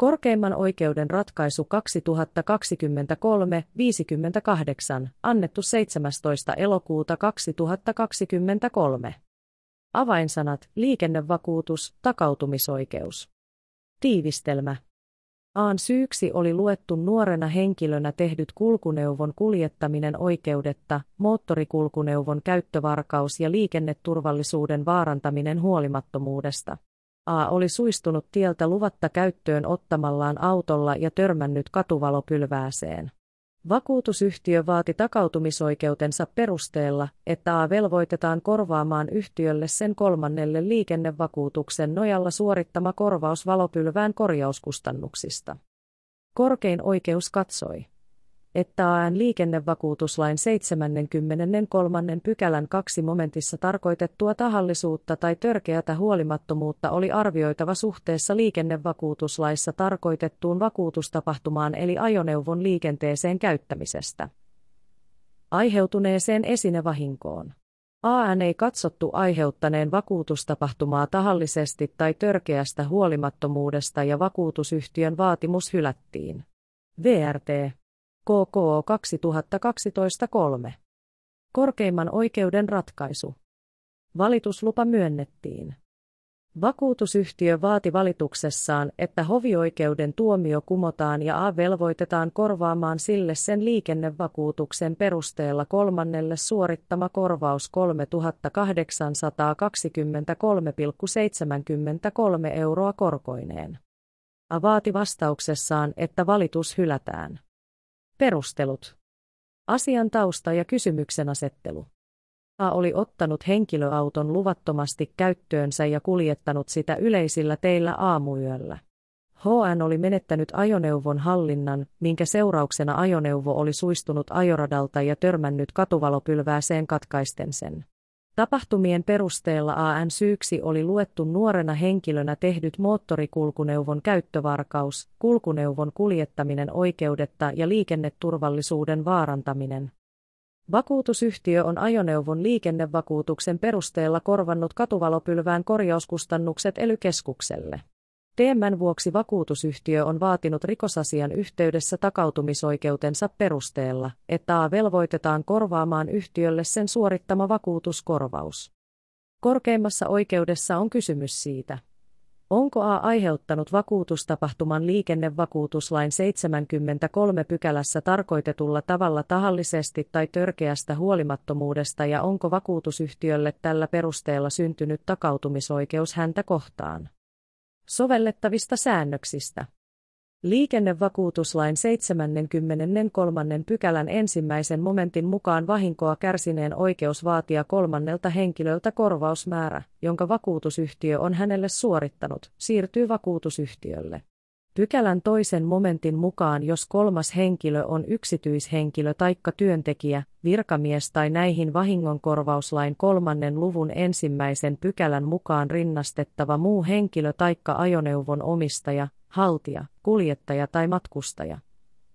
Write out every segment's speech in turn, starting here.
Korkeimman oikeuden ratkaisu 2023-58, annettu 17. elokuuta 2023. Avainsanat: liikennevakuutus, takautumisoikeus. Tiivistelmä. Aan syyksi oli luettu nuorena henkilönä tehdyt kulkuneuvon kuljettaminen oikeudetta, moottorikulkuneuvon käyttövarkaus ja liikenneturvallisuuden vaarantaminen huolimattomuudesta. A oli suistunut tieltä luvatta käyttöön ottamallaan autolla ja törmännyt katuvalopylvääseen. Vakuutusyhtiö vaati takautumisoikeutensa perusteella, että A velvoitetaan korvaamaan yhtiölle sen kolmannelle liikennevakuutuksen nojalla suorittama korvaus valopylvään korjauskustannuksista. Korkein oikeus katsoi, että AN liikennevakuutuslain 73. pykälän 2 momentissa tarkoitettua tahallisuutta tai törkeätä huolimattomuutta oli arvioitava suhteessa liikennevakuutuslaissa tarkoitettuun vakuutustapahtumaan eli ajoneuvon liikenteeseen käyttämisestä aiheutuneeseen esinevahinkoon. AN ei katsottu aiheuttaneen vakuutustapahtumaa tahallisesti tai törkeästä huolimattomuudesta ja vakuutusyhtiön vaatimus hylättiin. VRT. KKO 2012:3. Korkeimman oikeuden ratkaisu. Valituslupa myönnettiin. Vakuutusyhtiö vaati valituksessaan, että hovioikeuden tuomio kumotaan ja A velvoitetaan korvaamaan sille sen liikennevakuutuksen perusteella kolmannelle suorittama korvaus 3 823,73 € korkoineen. A vaati vastauksessaan, että valitus hylätään. Perustelut. Asian tausta ja kysymyksenasettelu. A oli ottanut henkilöauton luvattomasti käyttöönsä ja kuljettanut sitä yleisillä teillä aamuyöllä. HN oli menettänyt ajoneuvon hallinnan, minkä seurauksena ajoneuvo oli suistunut ajoradalta ja törmännyt katuvalopylvääseen katkaisten sen. Tapahtumien perusteella AN syyksi oli luettu nuorena henkilönä tehdyt moottorikulkuneuvon käyttövarkaus, kulkuneuvon kuljettaminen oikeudetta ja liikenneturvallisuuden vaarantaminen. Vakuutusyhtiö on ajoneuvon liikennevakuutuksen perusteella korvannut katuvalopylvään korjauskustannukset ELY-keskukselle. Tämän vuoksi vakuutusyhtiö on vaatinut rikosasian yhteydessä takautumisoikeutensa perusteella, että A velvoitetaan korvaamaan yhtiölle sen suorittama vakuutuskorvaus. Korkeimmassa oikeudessa on kysymys siitä, onko A aiheuttanut vakuutustapahtuman liikennevakuutuslain 73 pykälässä tarkoitetulla tavalla tahallisesti tai törkeästä huolimattomuudesta ja onko vakuutusyhtiölle tällä perusteella syntynyt takautumisoikeus häntä kohtaan. Sovellettavista säännöksistä. Liikennevakuutuslain 73. pykälän 1 momentin mukaan vahinkoa kärsineen oikeus vaatia kolmannelta henkilöltä korvausmäärä, jonka vakuutusyhtiö on hänelle suorittanut, siirtyy vakuutusyhtiölle. Pykälän 2 momentin mukaan jos kolmas henkilö on yksityishenkilö taikka työntekijä, virkamies tai näihin vahingonkorvauslain 3 luvun 1 pykälän mukaan rinnastettava muu henkilö taikka ajoneuvon omistaja, haltija, kuljettaja tai matkustaja.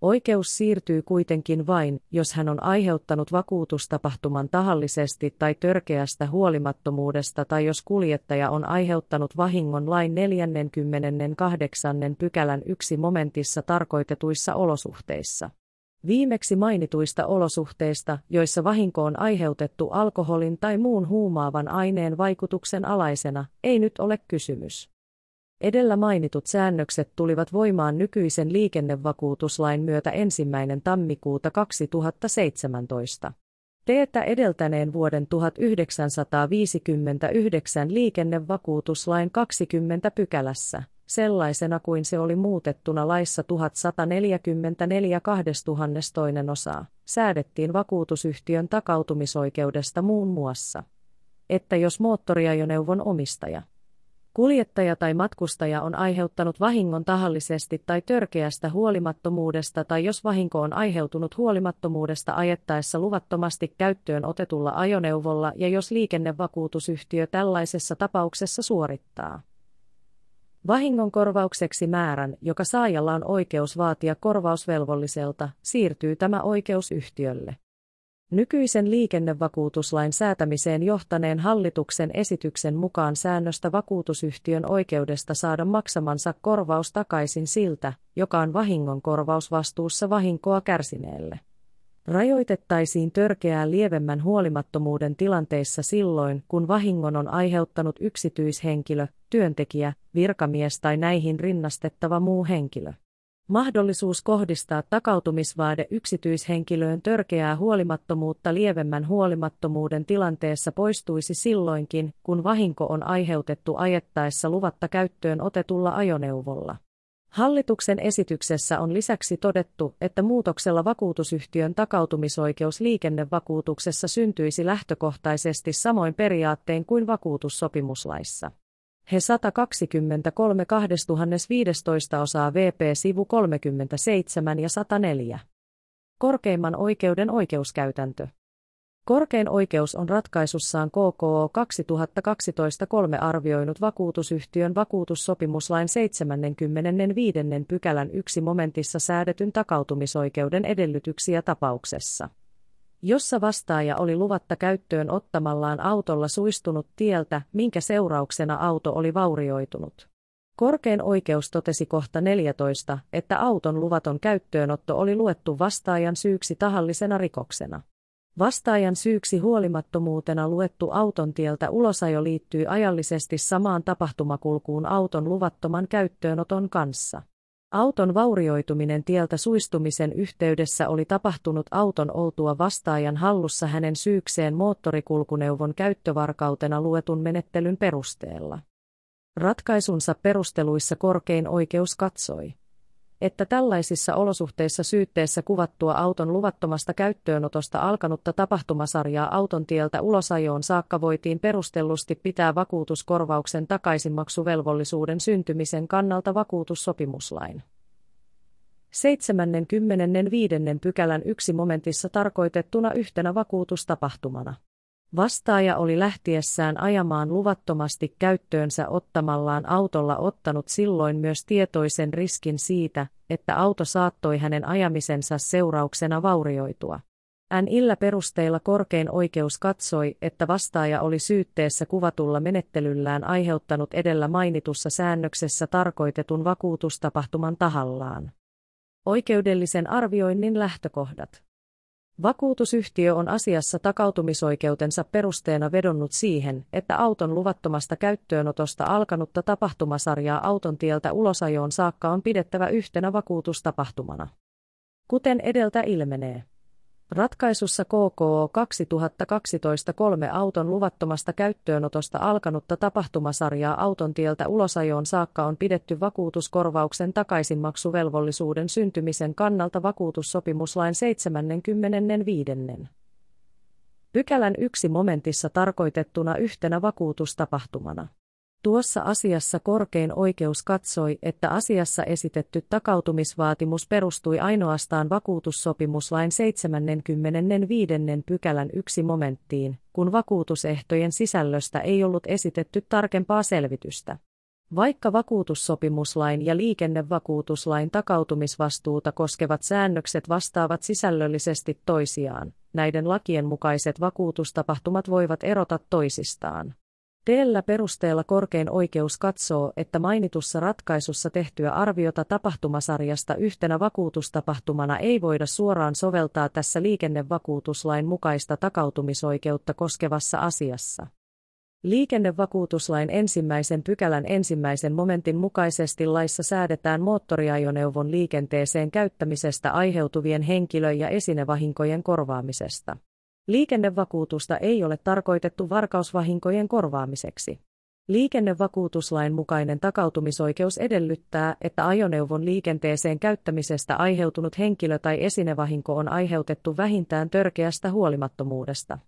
Oikeus siirtyy kuitenkin vain, jos hän on aiheuttanut vakuutustapahtuman tahallisesti tai törkeästä huolimattomuudesta tai jos kuljettaja on aiheuttanut vahingon lain 48. pykälän 1 momentissa tarkoitetuissa olosuhteissa. Viimeksi mainituista olosuhteista, joissa vahinko on aiheutettu alkoholin tai muun huumaavan aineen vaikutuksen alaisena, ei nyt ole kysymys. Edellä mainitut säännökset tulivat voimaan nykyisen liikennevakuutuslain myötä 1. tammikuuta 2017. Tätä edeltäneen vuoden 1959 liikennevakuutuslain 20 pykälässä, sellaisena kuin se oli muutettuna laissa 1144/2002 säädettiin vakuutusyhtiön takautumisoikeudesta muun muassa, että jos moottoriajoneuvon omistaja, kuljettaja tai matkustaja on aiheuttanut vahingon tahallisesti tai törkeästä huolimattomuudesta tai jos vahinko on aiheutunut huolimattomuudesta ajettaessa luvattomasti käyttöön otetulla ajoneuvolla ja jos liikennevakuutusyhtiö tällaisessa tapauksessa suorittaa vahingonkorvaukseksi määrän, joka saajalla on oikeus vaatia korvausvelvolliselta, siirtyy tämä oikeus yhtiölle. Nykyisen liikennevakuutuslain säätämiseen johtaneen hallituksen esityksen mukaan säännöstä vakuutusyhtiön oikeudesta saada maksamansa korvaus takaisin siltä, joka on vahingonkorvausvastuussa vahinkoa kärsineelle, rajoitettaisiin törkeää lievemmän huolimattomuuden tilanteissa silloin, kun vahingon on aiheuttanut yksityishenkilö, työntekijä, virkamies tai näihin rinnastettava muu henkilö. Mahdollisuus kohdistaa takautumisvaade yksityishenkilöön törkeää huolimattomuutta lievemmän huolimattomuuden tilanteessa poistuisi silloinkin, kun vahinko on aiheutettu ajettaessa luvatta käyttöön otetulla ajoneuvolla. Hallituksen esityksessä on lisäksi todettu, että muutoksella vakuutusyhtiön takautumisoikeus liikennevakuutuksessa syntyisi lähtökohtaisesti samoin periaattein kuin vakuutussopimuslaissa. He 123 2015 osaa VP sivu 37 ja 104. Korkeimman oikeuden oikeuskäytäntö. Korkein oikeus on ratkaisussaan KKO 2012:3 arvioinut vakuutusyhtiön vakuutussopimuslain 75. pykälän 1 momentissa säädetyn takautumisoikeuden edellytyksiä tapauksessa, jossa vastaaja oli luvatta käyttöön ottamallaan autolla suistunut tieltä, minkä seurauksena auto oli vaurioitunut. Korkein oikeus totesi kohta 14, että auton luvaton käyttöönotto oli luettu vastaajan syyksi tahallisena rikoksena. Vastaajan syyksi huolimattomuutena luettu auton tieltä ulosajo liittyy ajallisesti samaan tapahtumakulkuun auton luvattoman käyttöönoton kanssa. Auton vaurioituminen tieltä suistumisen yhteydessä oli tapahtunut auton oltua vastaajan hallussa hänen syykseen moottorikulkuneuvon käyttövarkautena luetun menettelyn perusteella. Ratkaisunsa perusteluissa korkein oikeus katsoi, että tällaisissa olosuhteissa syytteessä kuvattua auton luvattomasta käyttöönotosta alkanutta tapahtumasarjaa auton tieltä ulosajoon saakka voitiin perustellusti pitää vakuutuskorvauksen takaisinmaksuvelvollisuuden syntymisen kannalta vakuutussopimuslain 75. pykälän 1 momentissa tarkoitettuna yhtenä vakuutustapahtumana. Vastaaja oli lähtiessään ajamaan luvattomasti käyttöönsä ottamallaan autolla ottanut silloin myös tietoisen riskin siitä, että auto saattoi hänen ajamisensa seurauksena vaurioitua. Näillä perusteilla korkein oikeus katsoi, että vastaaja oli syytteessä kuvatulla menettelyllään aiheuttanut edellä mainitussa säännöksessä tarkoitetun vakuutustapahtuman tahallaan. Oikeudellisen arvioinnin lähtökohdat. Vakuutusyhtiö on asiassa takautumisoikeutensa perusteena vedonnut siihen, että auton luvattomasta käyttöönotosta alkanutta tapahtumasarjaa auton tieltä ulosajoon saakka on pidettävä yhtenä vakuutustapahtumana. Kuten edeltä ilmenee, ratkaisussa KKO 2012:3 auton luvattomasta käyttöönotosta alkanutta tapahtumasarjaa auton tieltä ulosajoon saakka on pidetty vakuutuskorvauksen takaisinmaksuvelvollisuuden syntymisen kannalta vakuutussopimuslain 75. pykälän 1 momentissa tarkoitettuna yhtenä vakuutustapahtumana. Tuossa asiassa korkein oikeus katsoi, että asiassa esitetty takautumisvaatimus perustui ainoastaan vakuutussopimuslain 75. pykälän 1 momenttiin, kun vakuutusehtojen sisällöstä ei ollut esitetty tarkempaa selvitystä. Vaikka vakuutussopimuslain ja liikennevakuutuslain takautumisvastuuta koskevat säännökset vastaavat sisällöllisesti toisiaan, näiden lakien mukaiset vakuutustapahtumat voivat erota toisistaan. Tällä perusteella korkein oikeus katsoo, että mainitussa ratkaisussa tehtyä arviota tapahtumasarjasta yhtenä vakuutustapahtumana ei voida suoraan soveltaa tässä liikennevakuutuslain mukaista takautumisoikeutta koskevassa asiassa. Liikennevakuutuslain 1. pykälän 1. momentin mukaisesti laissa säädetään moottoriajoneuvon liikenteeseen käyttämisestä aiheutuvien henkilö- ja esinevahinkojen korvaamisesta. Liikennevakuutusta ei ole tarkoitettu varkausvahinkojen korvaamiseksi. Liikennevakuutuslain mukainen takautumisoikeus edellyttää, että ajoneuvon liikenteeseen käyttämisestä aiheutunut henkilö- tai esinevahinko on aiheutettu vähintään törkeästä huolimattomuudesta.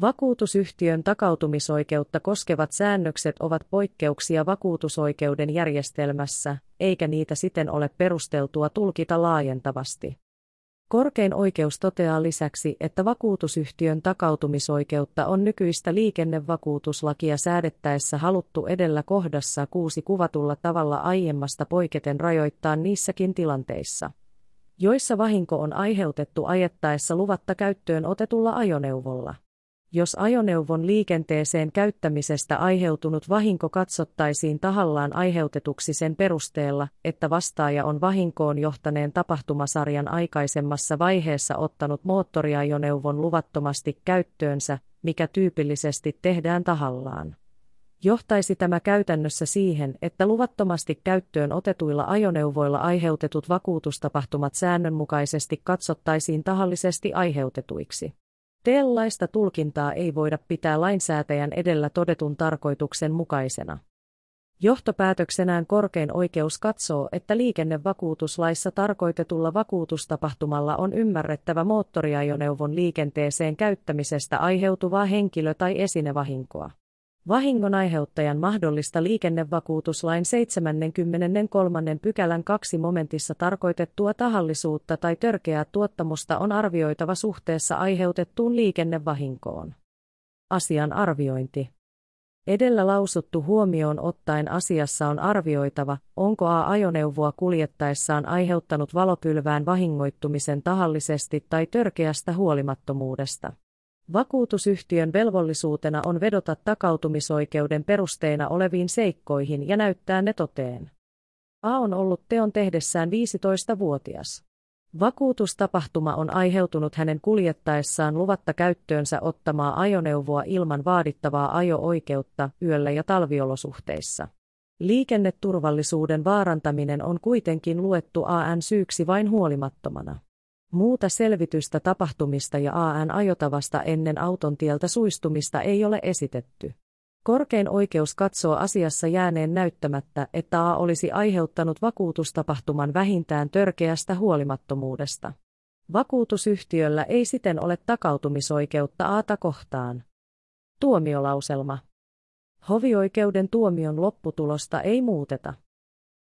Vakuutusyhtiön takautumisoikeutta koskevat säännökset ovat poikkeuksia vakuutusoikeuden järjestelmässä, eikä niitä siten ole perusteltua tulkita laajentavasti. Korkein oikeus toteaa lisäksi, että vakuutusyhtiön takautumisoikeutta on nykyistä liikennevakuutuslakia säädettäessä haluttu edellä kohdassa 6 kuvatulla tavalla aiemmasta poiketen rajoittaa niissäkin tilanteissa, joissa vahinko on aiheutettu ajettaessa luvatta käyttöön otetulla ajoneuvolla. Jos ajoneuvon liikenteeseen käyttämisestä aiheutunut vahinko katsottaisiin tahallaan aiheutetuksi sen perusteella, että vastaaja on vahinkoon johtaneen tapahtumasarjan aikaisemmassa vaiheessa ottanut moottoriajoneuvon luvattomasti käyttöönsä, mikä tyypillisesti tehdään tahallaan. Johtaisi tämä käytännössä siihen, että luvattomasti käyttöön otetuilla ajoneuvoilla aiheutetut vakuutustapahtumat säännönmukaisesti katsottaisiin tahallisesti aiheutetuiksi. Tällaista tulkintaa ei voida pitää lainsäätäjän edellä todetun tarkoituksen mukaisena. Johtopäätöksenään korkein oikeus katsoo, että liikennevakuutuslaissa tarkoitetulla vakuutustapahtumalla on ymmärrettävä moottoriajoneuvon liikenteeseen käyttämisestä aiheutuvaa henkilö- tai esinevahinkoa. Vahingon aiheuttajan mahdollista liikennevakuutuslain 73. pykälän 2 momentissa tarkoitettua tahallisuutta tai törkeää tuottamusta on arvioitava suhteessa aiheutettuun liikennevahinkoon. Asian arviointi. Edellä lausuttu huomioon ottaen asiassa on arvioitava, onko A-ajoneuvoa kuljettaessaan aiheuttanut valopylvään vahingoittumisen tahallisesti tai törkeästä huolimattomuudesta. Vakuutusyhtiön velvollisuutena on vedota takautumisoikeuden perusteena oleviin seikkoihin ja näyttää ne toteen. A on ollut teon tehdessään 15-vuotias. Vakuutustapahtuma on aiheutunut hänen kuljettaessaan luvatta käyttöönsä ottamaa ajoneuvoa ilman vaadittavaa ajo-oikeutta yöllä ja talviolosuhteissa. Liikenneturvallisuuden vaarantaminen on kuitenkin luettu AN syyksi vain huolimattomana. Muuta selvitystä tapahtumista ja AN ajotavasta ennen auton tieltä suistumista ei ole esitetty. Korkein oikeus katsoo asiassa jääneen näyttämättä, että A olisi aiheuttanut vakuutustapahtuman vähintään törkeästä huolimattomuudesta. Vakuutusyhtiöllä ei siten ole takautumisoikeutta A:ta kohtaan. Tuomiolauselma. Hovioikeuden tuomion lopputulosta ei muuteta.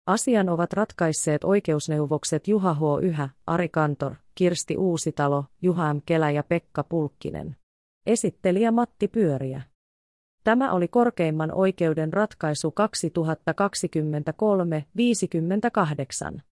Asian ovat ratkaisseet oikeusneuvokset Juha H. Yhä, Ari Kantor, Kirsti Uusitalo, Juha Mäkelä ja Pekka Pulkkinen. Esittelijä Matti Pyöriä. Tämä oli Korkeimman oikeuden ratkaisu 2023-58.